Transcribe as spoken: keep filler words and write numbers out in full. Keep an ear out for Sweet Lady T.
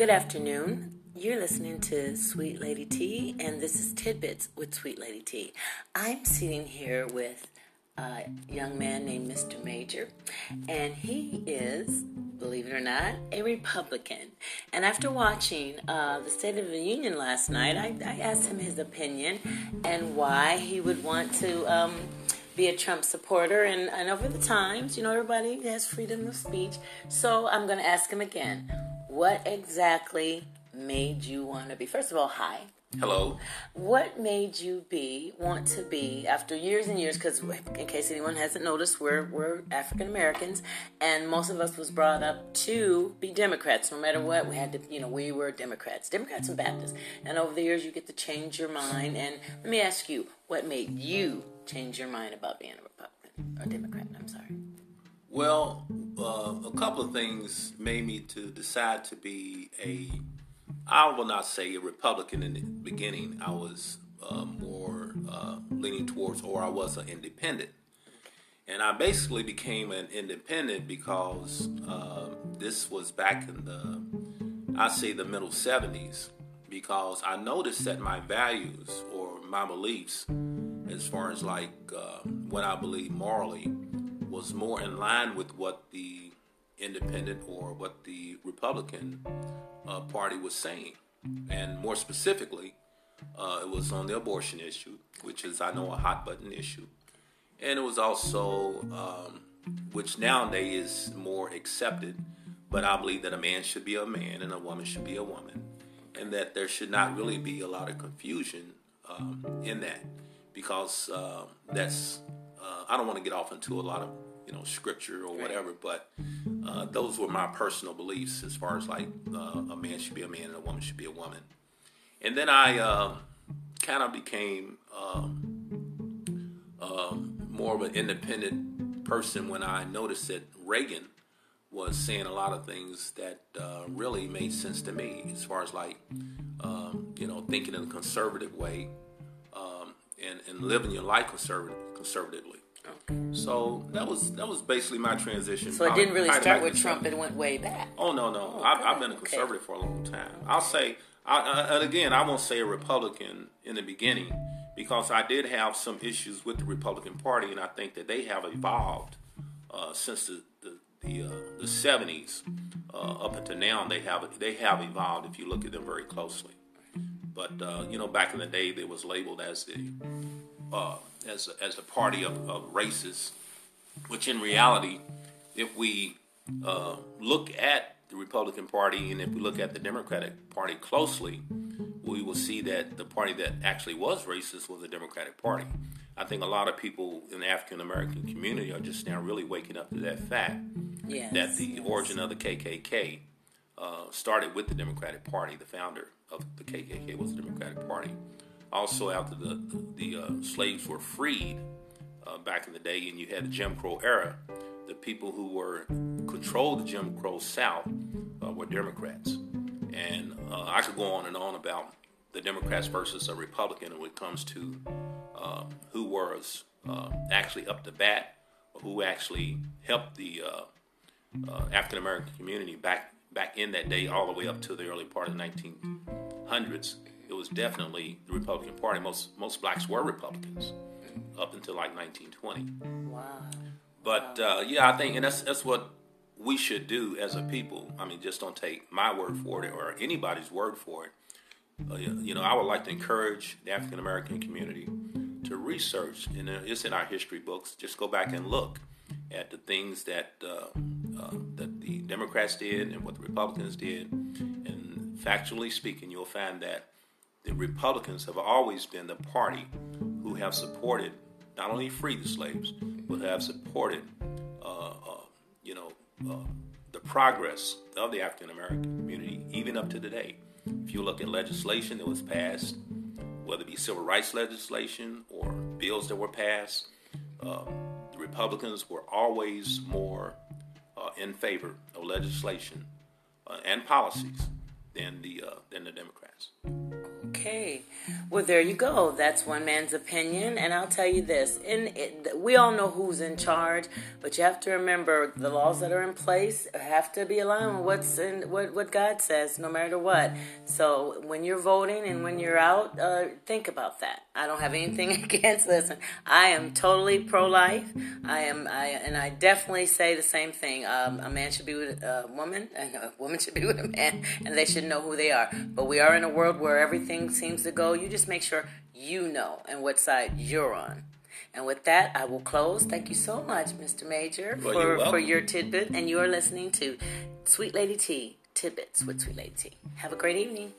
Good afternoon. You're listening to Sweet Lady T, and this is Tidbits with Sweet Lady T. I'm sitting here with a young man named Mister Major, and he is, believe it or not, a Republican. And after watching uh, the State of the Union last night, I, I asked him his opinion and why he would want to um, be a Trump supporter. And, and over the times, you know, everybody has freedom of speech. So I'm going to ask him again. What exactly made you want to be, first of all, hi. Hello. What made you be, want to be, after years and years, because in case anyone hasn't noticed, we're we're African Americans, and most of us was brought up to be Democrats. No matter what, we had to, you know, we were Democrats. Democrats and Baptists. And over the years, you get to change your mind. And let me ask you, what made you change your mind about being a Republican, or Democrat, I'm sorry? Well, uh, a couple of things made me to decide to be a, I will not say a Republican in the beginning. I was uh, more uh, leaning towards, or I was an independent. And I basically became an independent because uh, this was back in the, I say the middle seventies, because I noticed that my values or my beliefs, as far as like uh, what I believe morally, was more in line with what the independent or what the Republican uh, Party was saying. And more specifically, uh, it was on the abortion issue, which is, I know, a hot button issue. And it was also, um, which nowadays is more accepted, but I believe that a man should be a man and a woman should be a woman, and that there should not really be a lot of confusion um, in that, because uh, that's Uh, I don't want to get off into a lot of, you know, scripture or whatever, but uh, those were my personal beliefs as far as like uh, a man should be a man and a woman should be a woman. And then I uh, kind of became um, um, more of an independent person when I noticed that Reagan was saying a lot of things that uh, really made sense to me as far as like, um, you know, thinking in a conservative way. Um, And, and living your life conservative, conservatively. Okay. So that was that was basically my transition. So it didn't really start with Trump. It went way back. Oh, no, no. Oh, I've, I've been a conservative okay. for a long time. I'll say, I, I, and again, I won't say a Republican in the beginning, because I did have some issues with the Republican Party, and I think that they have evolved uh, since the the the, uh, the seventies uh, up until now. They have they have evolved if you look at them very closely. But, uh, you know, back in the day, they was labeled as the uh, as a, as a party of, of racists, which in reality, if we uh, look at the Republican Party and if we look at the Democratic Party closely, we will see that the party that actually was racist was the Democratic Party. I think a lot of people in the African-American community are just now really waking up to that fact yes, that the yes. origin of the K K K uh, started with the Democratic Party, the founder of the K K K was the Democratic Party. Also, after the the uh, slaves were freed uh, back in the day, and you had the Jim Crow era, the people who were controlled the Jim Crow South uh, were Democrats. And uh, I could go on and on about the Democrats versus a Republican when it comes to uh, who was uh, actually up to bat, or who actually helped the uh, uh, African American community back back in that day, all the way up to the early part of the nineteen hundreds, it was definitely the Republican Party. Most most blacks were Republicans up until like nineteen twenty. Wow. But wow. Uh, yeah, I think, and that's that's what we should do as a people. I mean, just don't take my word for it or anybody's word for it. Uh, you know, I would like to encourage the African American community to research, and it's in our history books. Just go back and look at the things that uh, uh, that the Democrats did and what the Republicans did. And factually speaking, you'll find that the Republicans have always been the party who have supported not only freed the slaves, but have supported, uh, uh, you know, uh, the progress of the African American community, even up to today. If you look at legislation that was passed, whether it be civil rights legislation or bills that were passed, uh, the Republicans were always more Uh, in favor of legislation uh, and policies than the uh, than the Democrats. Okay. Well, there you go. That's one man's opinion. And I'll tell you this. In it, we all know who's in charge, but you have to remember the laws that are in place have to be aligned with what's in, what, what God says, no matter what. So when you're voting and when you're out, uh, think about that. I don't have anything against, listen, I am totally pro-life. I am, I, and I definitely say the same thing. Um, a man should be with a woman, and a woman should be with a man, and they should know who they are. But we are in a world where everything seems to go. You just make sure you know and what side you're on. And with that, I will close. Thank you so much, Mister Major, well, for, for your tidbit. And you are listening to Sweet Lady T, Tidbits with Sweet Lady T. Have a great evening.